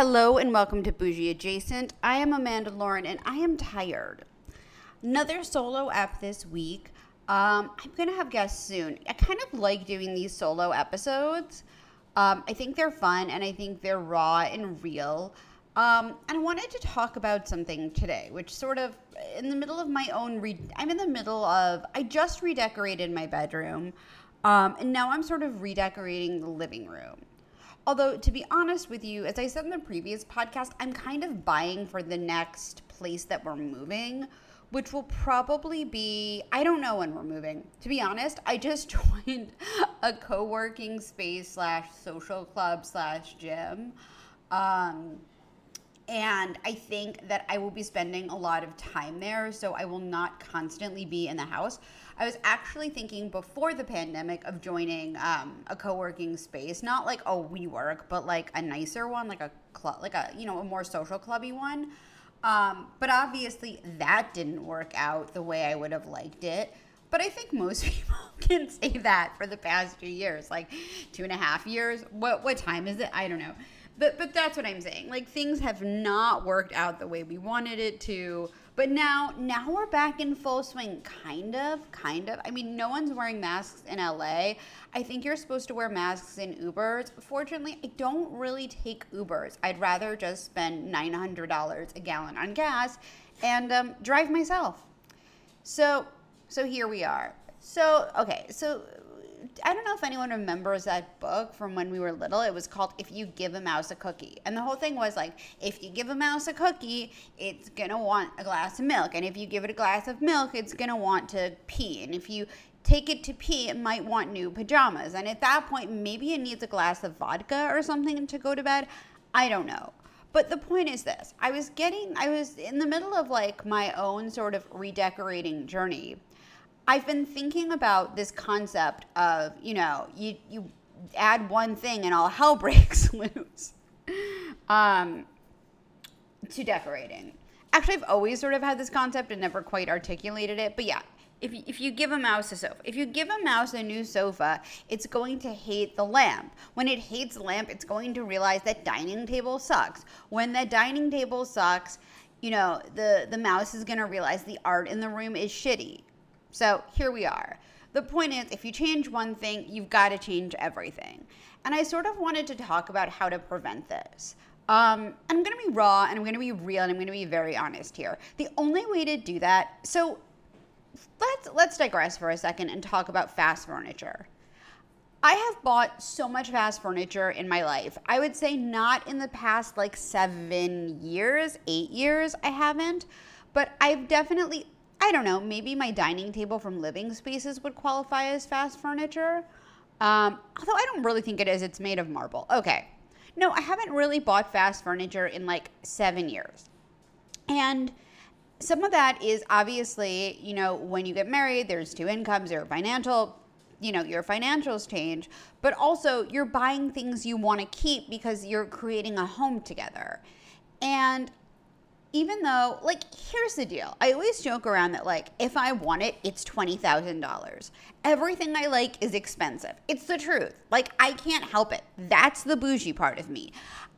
Hello and welcome to Bougie Adjacent. I am Amanda Lauren and I am tired. Another solo app this week. I'm going to have guests soon. I kind of like doing these solo episodes. I think they're fun and I think they're raw and real. And I wanted to talk about something today, which sort of in the middle of my own, I just redecorated my bedroom and now I'm sort of redecorating the living room. Although, to be honest with you, as I said in the previous podcast, I'm kind of buying for the next place that we're moving, which will probably be, I don't know when we're moving. To be honest, I just joined a co-working space / social club / gym. And I think that I will be spending a lot of time there, so I will not constantly be in the house. I was actually thinking before the pandemic of joining a co-working space, not like a WeWork, but like a nicer one, like a club, like a, you know, a more social clubby one. But obviously that didn't work out the way I would have liked it. But I think most people can say that for the past 2 years, like 2.5 years. What time is it? I don't know. But that's what I'm saying. Like, things have not worked out the way we wanted it to. But now we're back in full swing, kind of. I mean, no one's wearing masks in LA. I think you're supposed to wear masks in Ubers. Fortunately, I don't really take Ubers. I'd rather just spend $900 a gallon on gas and drive myself. So here we are. So I don't know if anyone remembers that book from when we were little. It was called If You Give a Mouse a Cookie. And the whole thing was like, if you give a mouse a cookie, it's going to want a glass of milk. And if you give it a glass of milk, it's going to want to pee. And if you take it to pee, it might want new pajamas. And at that point, maybe it needs a glass of vodka or something to go to bed. I don't know. But the point is this. I was in the middle of like my own sort of redecorating journey. I've been thinking about this concept of, you know, you add one thing and all hell breaks loose to decorating. Actually, I've always sort of had this concept and never quite articulated it. But yeah, if you give a mouse a sofa, if you give a mouse a new sofa, it's going to hate the lamp. When it hates the lamp, it's going to realize that dining table sucks. When that dining table sucks, you know, the mouse is going to realize the art in the room is shitty. So here we are. The point is, if you change one thing, you've got to change everything. And I sort of wanted to talk about how to prevent this. I'm going to be raw and I'm going to be real and I'm going to be very honest here. The only way to do that, so let's digress for a second and talk about fast furniture. I have bought so much fast furniture in my life. I would say not in the past like 8 years I haven't, but I've definitely, I don't know, maybe my dining table from living spaces would qualify as fast furniture. Although I don't really think it is. It's made of marble. Okay. No, I haven't really bought fast furniture in like 7 years. And some of that is obviously, you know, when you get married, there's two incomes, your financials change. But also you're buying things you want to keep because you're creating a home together. And even though, like, here's the deal. I always joke around that, like, if I want it, it's $20,000. Everything I like is expensive. It's the truth. Like, I can't help it. That's the bougie part of me.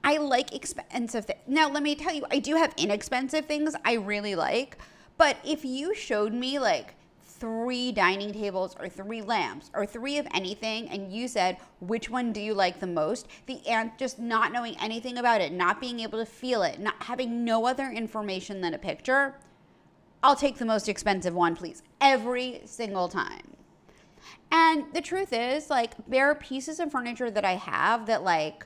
I like expensive things. Now, let me tell you, I do have inexpensive things I really like. But if you showed me, like, 3 dining tables or 3 lamps or 3 of anything and you said, which one do you like the most? Just not knowing anything about it, not being able to feel it, not having no other information than a picture, I'll take the most expensive one, please, every single time. And the truth is, like, there are pieces of furniture that I have that, like,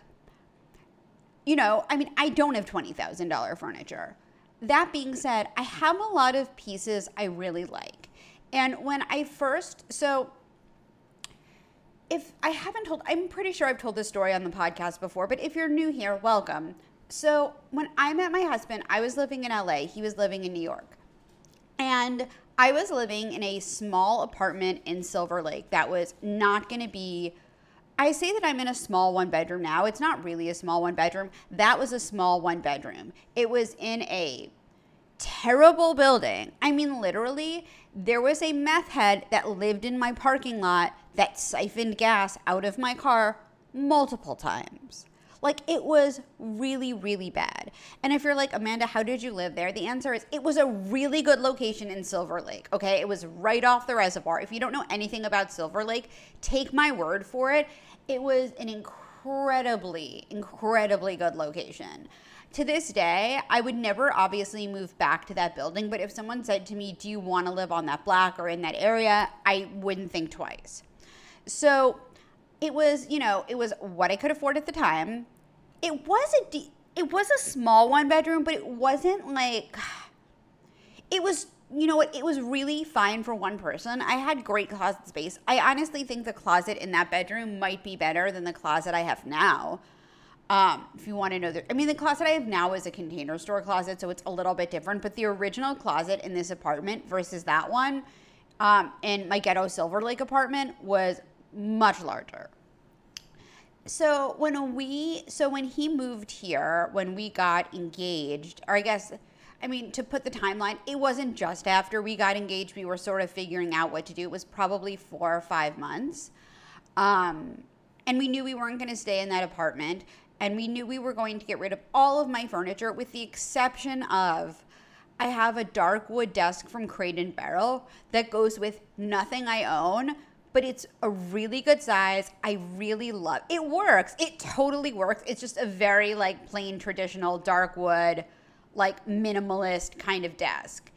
you know, I mean, I don't have $20,000 furniture. That being said, I have a lot of pieces I really like. And when I first, so if I haven't told, I'm pretty sure I've told this story on the podcast before, but if you're new here, welcome. So when I met my husband, I was living in LA. He was living in New York. And I was living in a small apartment in Silver Lake that was not going to be, I say that I'm in a small one bedroom now. It's not really a small one bedroom. That was a small one bedroom. It was in a terrible building. I mean, literally, there was a meth head that lived in my parking lot that siphoned gas out of my car multiple times. Like, it was really, really bad. And if you're like, Amanda, how did you live there? The answer is it was a really good location in Silver Lake, okay? It was right off the reservoir. If you don't know anything about Silver Lake, take my word for it. It was an incredibly good location. To this day, I would never obviously move back to that building, but if someone said to me, do you want to live on that block or in that area, I wouldn't think twice. So it was, you know, it was what I could afford at the time. It was a small one bedroom, but it wasn't like, it was, you know what, it was really fine for one person. I had great closet space. I honestly think the closet in that bedroom might be better than the closet I have now. If you want to know, I mean, the closet I have now is a Container Store closet, so it's a little bit different, but the original closet in this apartment versus that one in my ghetto Silver Lake apartment was much larger. So when he moved here, when we got engaged, or I guess, I mean, to put the timeline, it wasn't just after we got engaged, we were sort of figuring out what to do. It was probably 4 or 5 months. And we knew we weren't going to stay in that apartment. And we knew we were going to get rid of all of my furniture, with the exception of, I have a dark wood desk from Crate and Barrel that goes with nothing I own, but it's a really good size. I really love it. It works. It totally works. It's just a very like plain traditional dark wood, like minimalist kind of desk.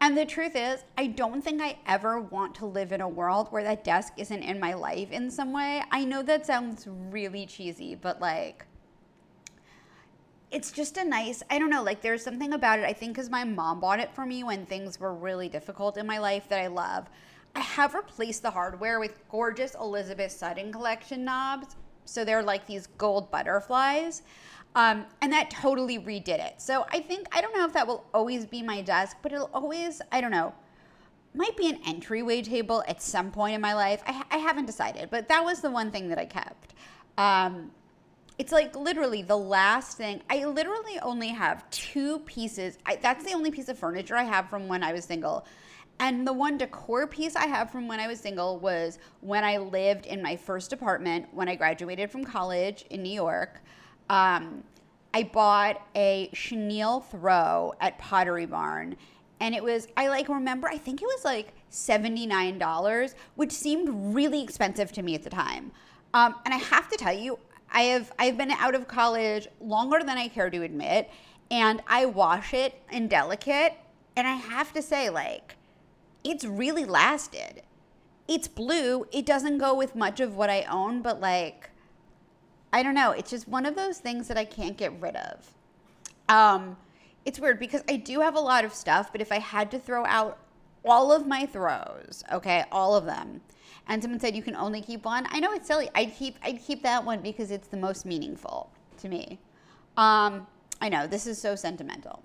And the truth is, I don't think I ever want to live in a world where that desk isn't in my life in some way. I know that sounds really cheesy, but like, it's just a nice, I don't know, like there's something about it, I think because my mom bought it for me when things were really difficult in my life, that I love. I have replaced the hardware with gorgeous Elizabeth Sutton collection knobs. So they're like these gold butterflies. And that totally redid it. So I think, I don't know if that will always be my desk, but it'll always, I don't know, might be an entryway table at some point in my life. I haven't decided, but that was the one thing that I kept. It's like literally the last thing. I literally only have 2 pieces. That's the only piece of furniture I have from when I was single. And the one decor piece I have from when I was single was when I lived in my first apartment when I graduated from college in New York. I bought a chenille throw at Pottery Barn. And it was, I like remember, I think it was like $79, which seemed really expensive to me at the time. And I have to tell you, I've been out of college longer than I care to admit, and I wash it in Delicate, and I have to say, like, it's really lasted. It's blue. It doesn't go with much of what I own, but like, I don't know. It's just one of those things that I can't get rid of. It's weird because I do have a lot of stuff, but if I had to throw out all of my throws, okay, all of them, and someone said you can only keep one, I know it's silly. I'd keep that one because it's the most meaningful to me. I know, this is so sentimental.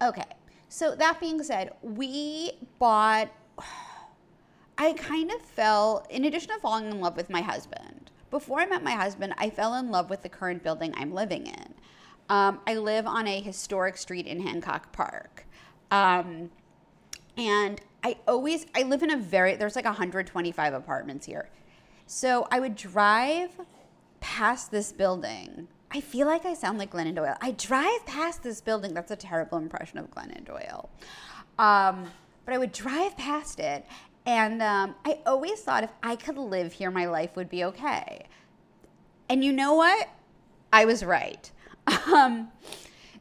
Okay, so that being said, we bought, I kind of fell, in addition to falling in love with my husband, before I met my husband, I fell in love with the current building I'm living in. I live on a historic street in Hancock Park. And I live in a very, there's like 125 apartments here. So I would drive past this building. I feel like I sound like Glennon Doyle. I drive past this building. That's a terrible impression of Glennon Doyle. But I would drive past it. And I always thought if I could live here, my life would be okay. And you know what? I was right.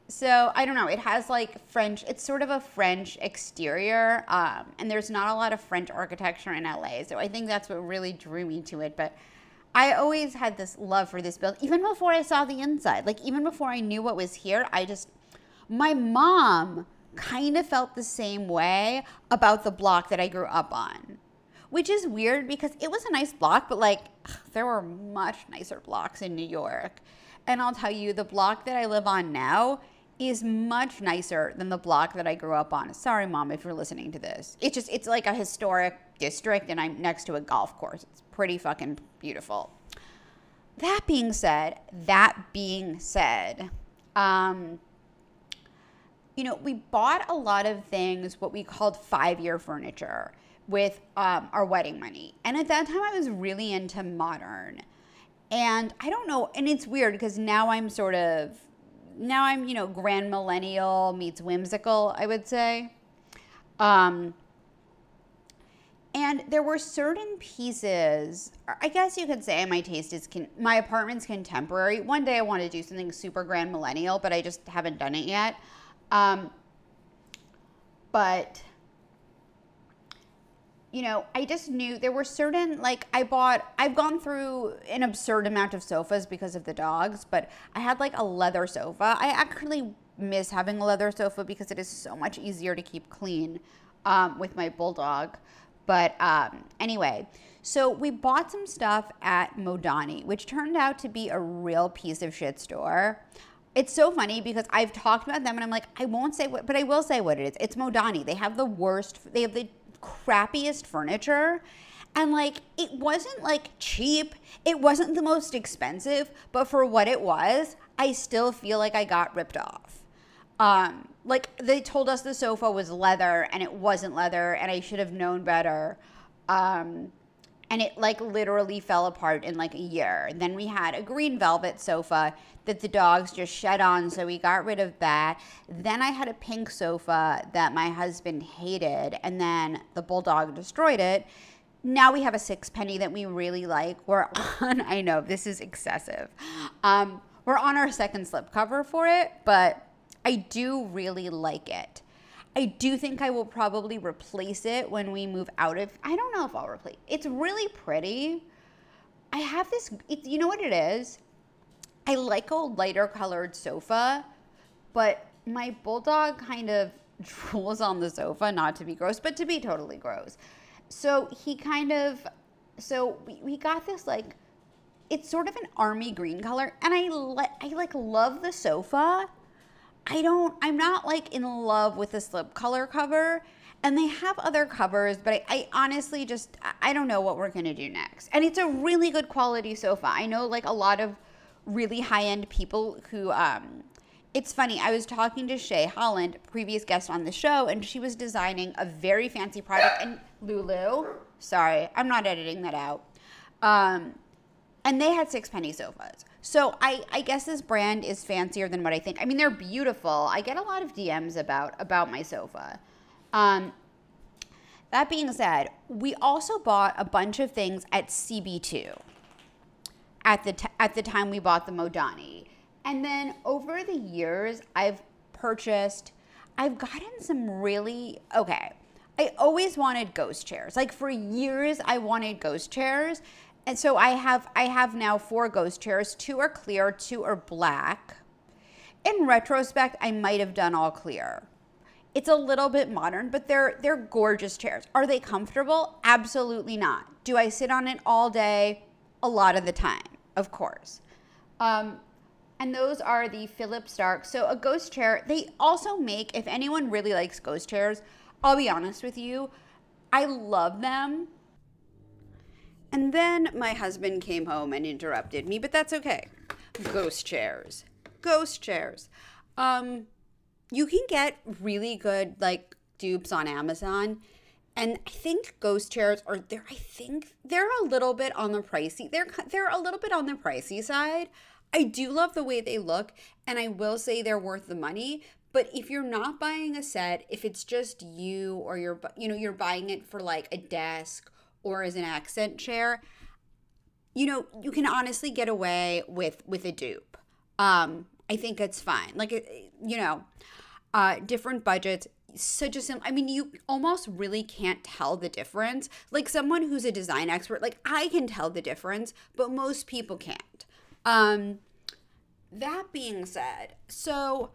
So I don't know, it has like French, it's sort of a French exterior, and there's not a lot of French architecture in LA, so I think that's what really drew me to it. But I always had this love for this building, even before I saw the inside, like even before I knew what was here. My mom kind of felt the same way about the block that I grew up on, which is weird because it was a nice block, but like there were much nicer blocks in New York. And I'll tell you, the block that I live on now is much nicer than the block that I grew up on. Sorry, Mom, if you're listening to this. It's like a historic district and I'm next to a golf course. It's pretty fucking beautiful. That being said, you know, we bought a lot of things, what we called 5-year furniture, with our wedding money. And at that time I was really into modern. And I don't know, and it's weird because now I'm sort of, now I'm, you know, grand millennial meets whimsical, I would say. And there were certain pieces, I guess you could say my taste is, my apartment's contemporary. One day I want to do something super grand millennial, but I just haven't done it yet. But, you know, I just knew there were certain, like I've gone through an absurd amount of sofas because of the dogs, but I had like a leather sofa. I actually miss having a leather sofa because it is so much easier to keep clean with my bulldog. But anyway, so we bought some stuff at Modani, which turned out to be a real piece of shit store. It's so funny because I've talked about them and I'm like, I won't say what, but I will say what it is. It's Modani. They have the worst, they have the crappiest furniture. And like, it wasn't like cheap. It wasn't the most expensive, but for what it was, I still feel like I got ripped off. Like they told us the sofa was leather and it wasn't leather and I should have known better. And it like literally fell apart in like a year. And then we had a green velvet sofa that the dogs just shed on. So we got rid of that. Then I had a pink sofa that my husband hated and then the bulldog destroyed it. Now we have a Sixpenny that we really like. We're on, I know this is excessive. We're on our second slipcover for it, but I do really like it. I do think I will probably replace it when we move out of, I don't know if I'll replace it. It's really pretty. I have this, you know what it is? I like a lighter colored sofa, but my bulldog kind of drools on the sofa, not to be gross, but to be totally gross. So he kind of, so we got this like, it's sort of an army green color and I like love the sofa. I'm not like in love with the slip color cover and they have other covers, but I honestly just, I don't know what we're going to do next. And it's a really good quality sofa. I know like a lot of really high end people who, it's funny. I was talking to Shay Holland, previous guest on the show, and she was designing a very fancy product and Lulu, sorry, I'm not editing that out. And they had Sixpenny sofas. So I guess this brand is fancier than what I think. I mean, they're beautiful. I get a lot of DMs about my sofa. That being said, we also bought a bunch of things at CB2 at the time we bought the Modani. And then over the years, I've gotten some really, okay. I always wanted ghost chairs. Like for years, I wanted ghost chairs. And so I have now 4 ghost chairs. 2 are clear, 2 are black. In retrospect, I might have done all clear. It's a little bit modern, but they're gorgeous chairs. Are they comfortable? Absolutely not. Do I sit on it all day? A lot of the time, of course. And those are the Philip Stark. So a ghost chair, they also make, if anyone really likes ghost chairs, I'll be honest with you, I love them. And then my husband came home and interrupted me, but that's okay. Ghost chairs. Ghost chairs. You can get really good, like, dupes on Amazon. And I think ghost chairs are, they're a little bit on the pricey. They're a little bit on the pricey side. I do love the way they look, and I will say they're worth the money. But if you're not buying a set, if it's just you or you're buying it for, like, a desk or as an accent chair, you know, you can honestly get away with a dupe. I think it's fine. Like, you know, different budgets, such a simple, I mean, you almost really can't tell the difference. Like someone who's a design expert, like I can tell the difference, but most people can't. That being said, so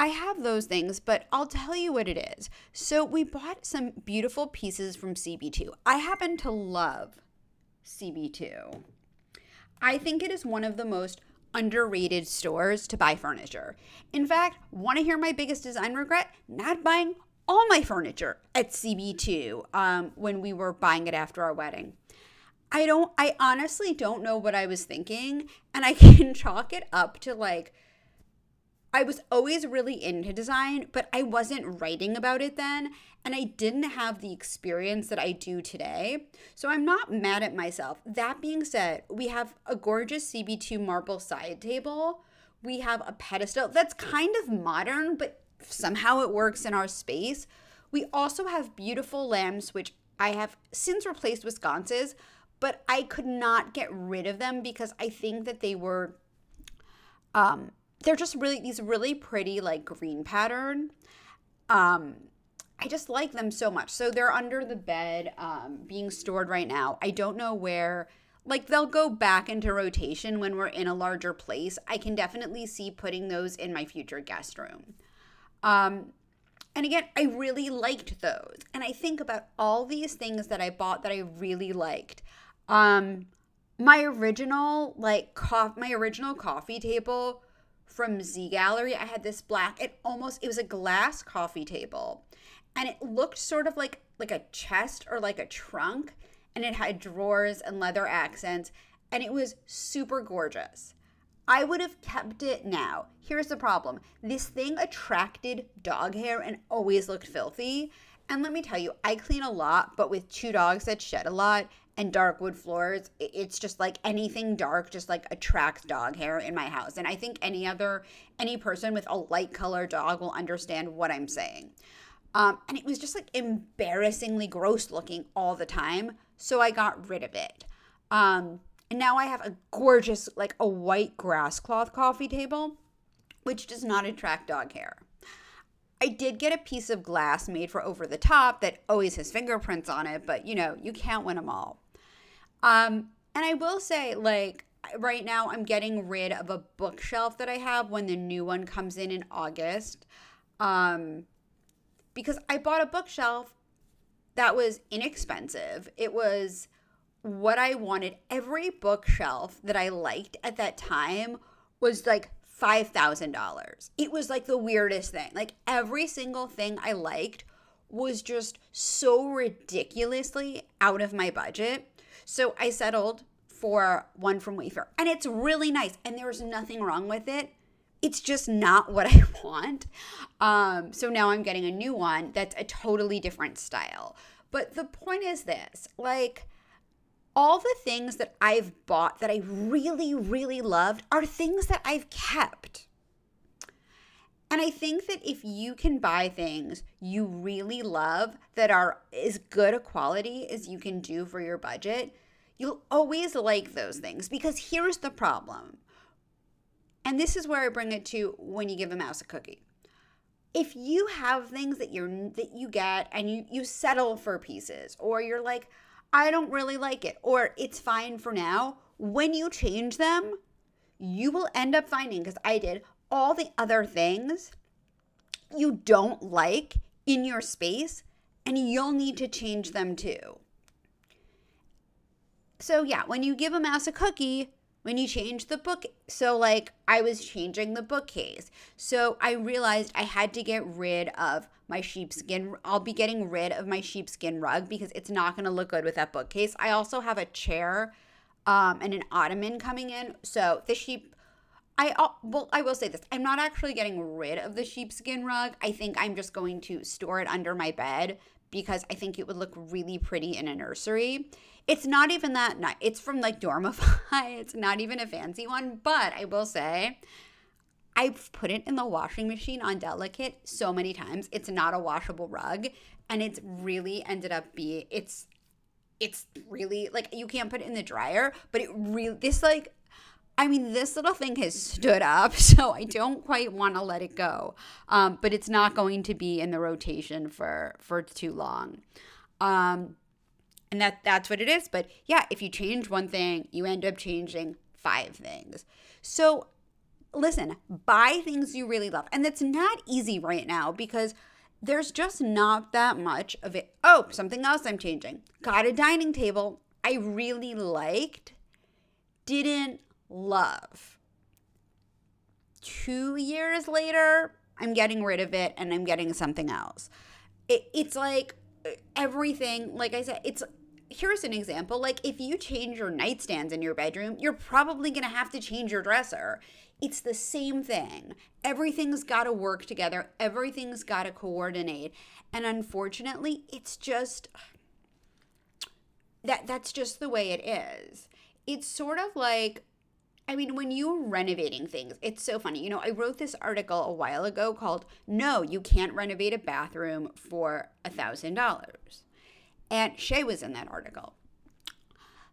I have those things, but I'll tell you what it is. So we bought some beautiful pieces from CB2. I happen to love CB2. I think it is one of the most underrated stores to buy furniture. In fact, want to hear my biggest design regret? Not buying all my furniture at CB2 when we were buying it after our wedding. I honestly don't know what I was thinking, and I can chalk it up to like I was always really into design, but I wasn't writing about it then, and I didn't have the experience that I do today. So I'm not mad at myself. That being said, we have a gorgeous CB2 marble side table. We have a pedestal that's kind of modern, but somehow it works in our space. We also have beautiful lamps, which I have since replaced with sconces, but I could not get rid of them because I think that they were, they're just really, these really pretty like green pattern. I just like them so much. So they're under the bed, being stored right now. I don't know where, like they'll go back into rotation when we're in a larger place. I can definitely see putting those in my future guest room. And again, I really liked those. And I think about all these things that I bought that I really liked. My original, like, my original coffee table from Z Gallery, I had this black, it was a glass coffee table. And it looked sort of like a chest or like a trunk. And it had drawers and leather accents. And it was super gorgeous. I would have kept it now. Here's the problem. This thing attracted dog hair and always looked filthy. And let me tell you, I clean a lot, but with two dogs that shed a lot and dark wood floors, it's just like anything dark just like attracts dog hair in my house. And I think any person with a light color dog will understand what I'm saying. And it was just like embarrassingly gross looking all the time. So I got rid of it. And now I have a gorgeous, like a white grass cloth coffee table, which does not attract dog hair. I did get a piece of glass made for over the top that always has fingerprints on it, but you know, you can't win them all. And I will say, like, right now I'm getting rid of a bookshelf that I have when the new one comes in August. Because I bought a bookshelf that was inexpensive. It was what I wanted. Every bookshelf that I liked at that time was like $5,000. It was like the weirdest thing. Like every single thing I liked was just so ridiculously out of my budget. So I settled for one from Wayfair, and it's really nice and there was nothing wrong with it. It's just not what I want. So now I'm getting a new one that's a totally different style. But the point is this, like, all the things that I've bought that I really, really loved are things that I've kept. And I think that if you can buy things you really love that are as good a quality as you can do for your budget, you'll always like those things. Because here's the problem. And this is where I bring it to when you give a mouse a cookie. If you have things that you get and you settle for pieces, or you're like, I don't really like it, or it's fine for now, when you change them, you will end up finding, because I did, all the other things you don't like in your space, and you'll need to change them too. So yeah, when you give a mouse a cookie, when you change the book, so like I was changing the bookcase. So I realized I had to get rid of my sheepskin. I'll be getting rid of my sheepskin rug because it's not going to look good with that bookcase. I also have a chair and an ottoman coming in. So the sheep, I will say this. I'm not actually getting rid of the sheepskin rug. I think I'm just going to store it under my bed because I think it would look really pretty in a nursery. It's not even that nice. It's from like Dormify. It's not even a fancy one, but I will say I've put it in the washing machine on Delicate so many times. It's not a washable rug, and it's really ended up being, it's really like you can't put it in the dryer, but it really, this like, I mean, this little thing has stood up, so I don't quite want to let it go. But it's not going to be in the rotation for too long. And that's what it is. But yeah, if you change one thing, you end up changing five things. So listen, buy things you really love. And that's not easy right now because there's just not that much of it. Oh, something else I'm changing. Got a dining table I really liked, didn't love. 2 years later, I'm getting rid of it and I'm getting something else. It's like everything, like I said, it's here's an example. Like, if you change your nightstands in your bedroom, you're probably going to have to change your dresser. It's the same thing. Everything's got to work together. Everything's got to coordinate. And unfortunately, it's just that's just the way it is. It's sort of like, I mean, when you're renovating things, it's so funny. You know, I wrote this article a while ago called "No, You Can't Renovate a Bathroom for $1,000." And Shay was in that article.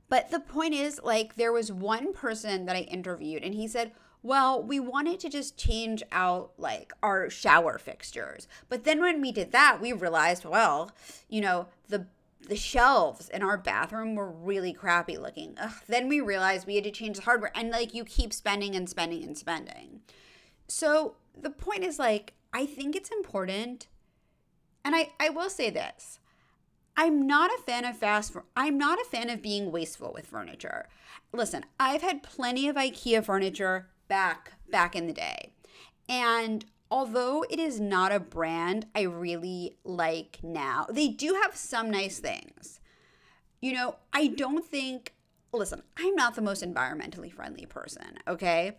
But the point is, like, there was one person that I interviewed and he said, well, we wanted to just change out, like, our shower fixtures. But then when we did that, we realized, well, you know, the shelves in our bathroom were really crappy looking. Ugh. Then we realized we had to change the hardware. And, like, you keep spending and spending and spending. So the point is, like, I think it's important. And I will say this. I'm not a fan of being wasteful with furniture. Listen, I've had plenty of IKEA furniture back in the day. And although it is not a brand I really like now, they do have some nice things. You know, I don't think, listen, I'm not the most environmentally friendly person, okay?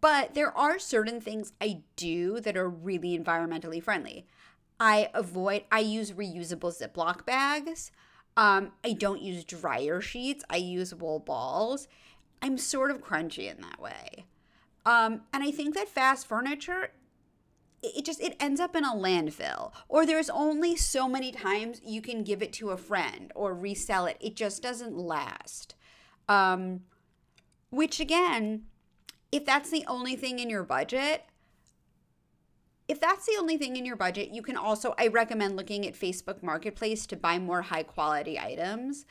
But there are certain things I do that are really environmentally friendly. I use reusable Ziploc bags. I don't use dryer sheets. I use wool balls. I'm sort of crunchy in that way. And I think that fast furniture, it ends up in a landfill. Or there's only so many times you can give it to a friend or resell it. It just doesn't last. Which again, if that's the only thing in your budget, you can also, I recommend looking at Facebook Marketplace to buy more high quality items.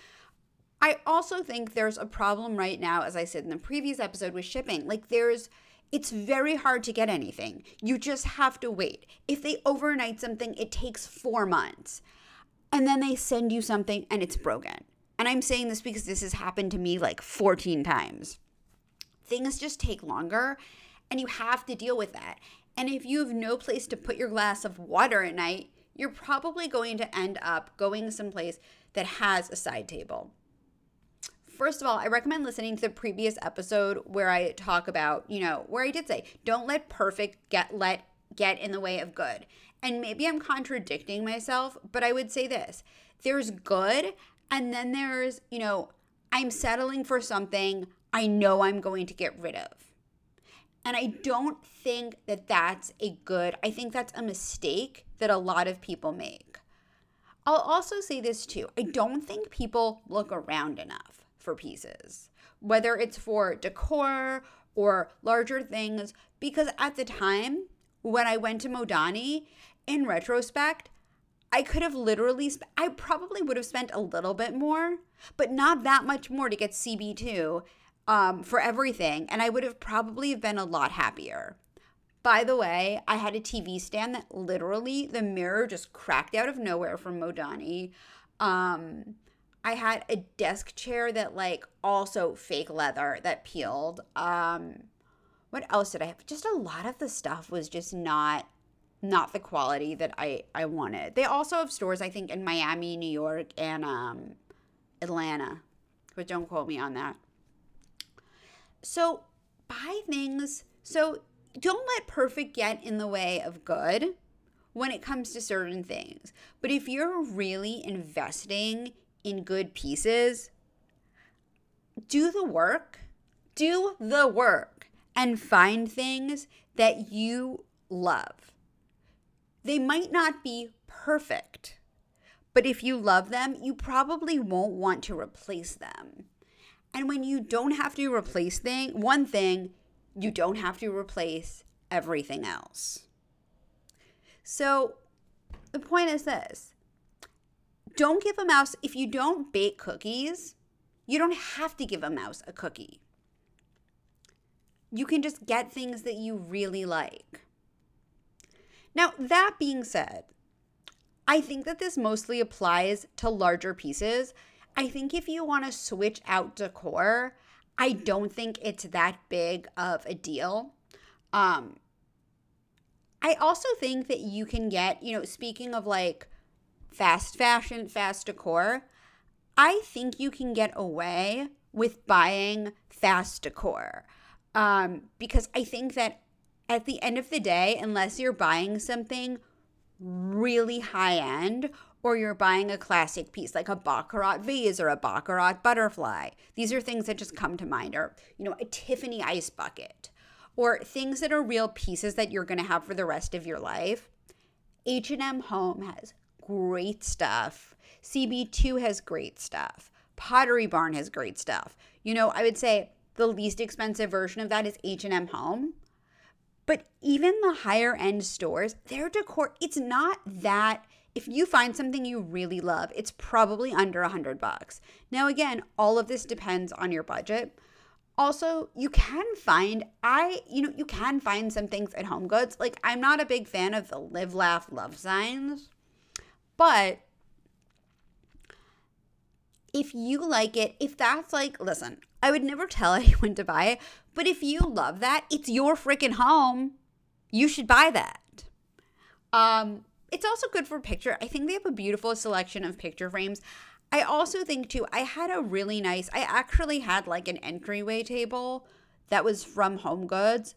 I also think there's a problem right now, as I said in the previous episode, with shipping. Like, it's very hard to get anything. You just have to wait. If they overnight something, it takes 4 months. And then they send you something and it's broken. And I'm saying this because this has happened to me like 14 times. Things just take longer and you have to deal with that. And if you have no place to put your glass of water at night, you're probably going to end up going someplace that has a side table. First of all, I recommend listening to the previous episode where I talk about, you know, where I did say, don't let perfect get in the way of good. And maybe I'm contradicting myself, but I would say this. There's good, and then there's, you know, I'm settling for something I know I'm going to get rid of. And I don't think that that's I think that's a mistake that a lot of people make. I'll also say this too. I don't think people look around enough for pieces, whether it's for decor or larger things, because at the time when I went to Modani, in retrospect, I probably would have spent a little bit more, but not that much more to get CB2. For everything, and I would have probably been a lot happier. By the way, I had a TV stand that literally the mirror just cracked out of nowhere from Modani. I had a desk chair that, like, also fake leather that peeled. What else did I have? Just a lot of the stuff was just not the quality that I wanted. They also have stores, I think, in Miami, New York, and Atlanta, but don't quote me on that. So buy things. So don't let perfect get in the way of good when it comes to certain things. But if you're really investing in good pieces, do the work and find things that you love. They might not be perfect, but if you love them, you probably won't want to replace them. And when you don't have to replace one thing, you don't have to replace everything else. So the point is this. Don't give a mouse, if you don't bake cookies, you don't have to give a mouse a cookie. You can just get things that you really like. Now, that being said, I think that this mostly applies to larger pieces. I think if you want to switch out decor, I don't think it's that big of a deal. I also think that you can get, you know, speaking of, like, fast fashion, fast decor, I think you can get away with buying fast decor because I think that at the end of the day, unless you're buying something really high-end or you're buying a classic piece like a Baccarat vase or a Baccarat butterfly, these are things that just come to mind, or, you know, a Tiffany ice bucket, or things that are real pieces that you're going to have for the rest of your life. H&M Home has great stuff. CB2 has great stuff. Pottery Barn has great stuff. You know, I would say the least expensive version of that is H&M Home. But even the higher end stores, their decor, it's not that if you find something you really love, it's probably under $100. Now, again, all of this depends on your budget. Also, you can find, you can find some things at HomeGoods. Like, I'm not a big fan of the live, laugh, love signs, but if you like it, if that's like, listen, I would never tell anyone to buy it, but if you love that, it's your freaking home. You should buy that. It's also good for picture. I think they have a beautiful selection of picture frames. I also think too, I actually had like an entryway table that was from HomeGoods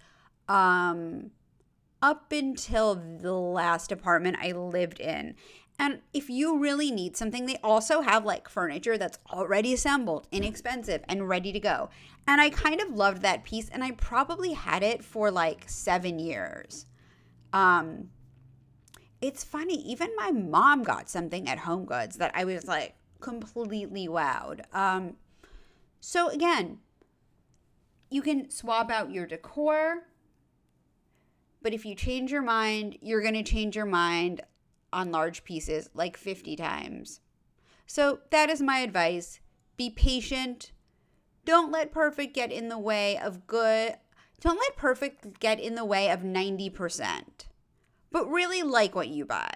up until the last apartment I lived in. And if you really need something, they also have like furniture that's already assembled, inexpensive, and ready to go. And I kind of loved that piece, and I probably had it for like 7 years. It's funny, even my mom got something at HomeGoods that I was like completely wowed. So again, you can swap out your decor, but if you change your mind, you're going to change your mind on large pieces like 50 times. So that is my advice. Be patient. Don't let perfect get in the way of good. Don't let perfect get in the way of 90%. But really like what you buy.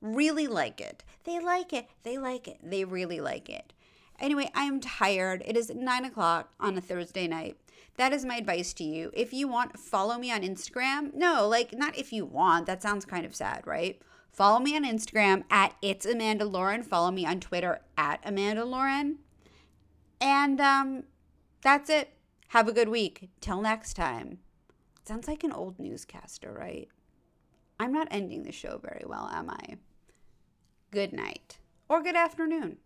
Really like it. They like it. They like it. They really like it. Anyway, I am tired. It is 9 o'clock on a Thursday night. That is my advice to you. If you want, follow me on Instagram. No, like, not if you want. That sounds kind of sad, right? Follow me on Instagram at It's Amanda Lauren. Follow me on Twitter at Amanda Lauren. And that's it. Have a good week. Till next time. Sounds like an old newscaster, right? I'm not ending the show very well, am I? Good night or good afternoon.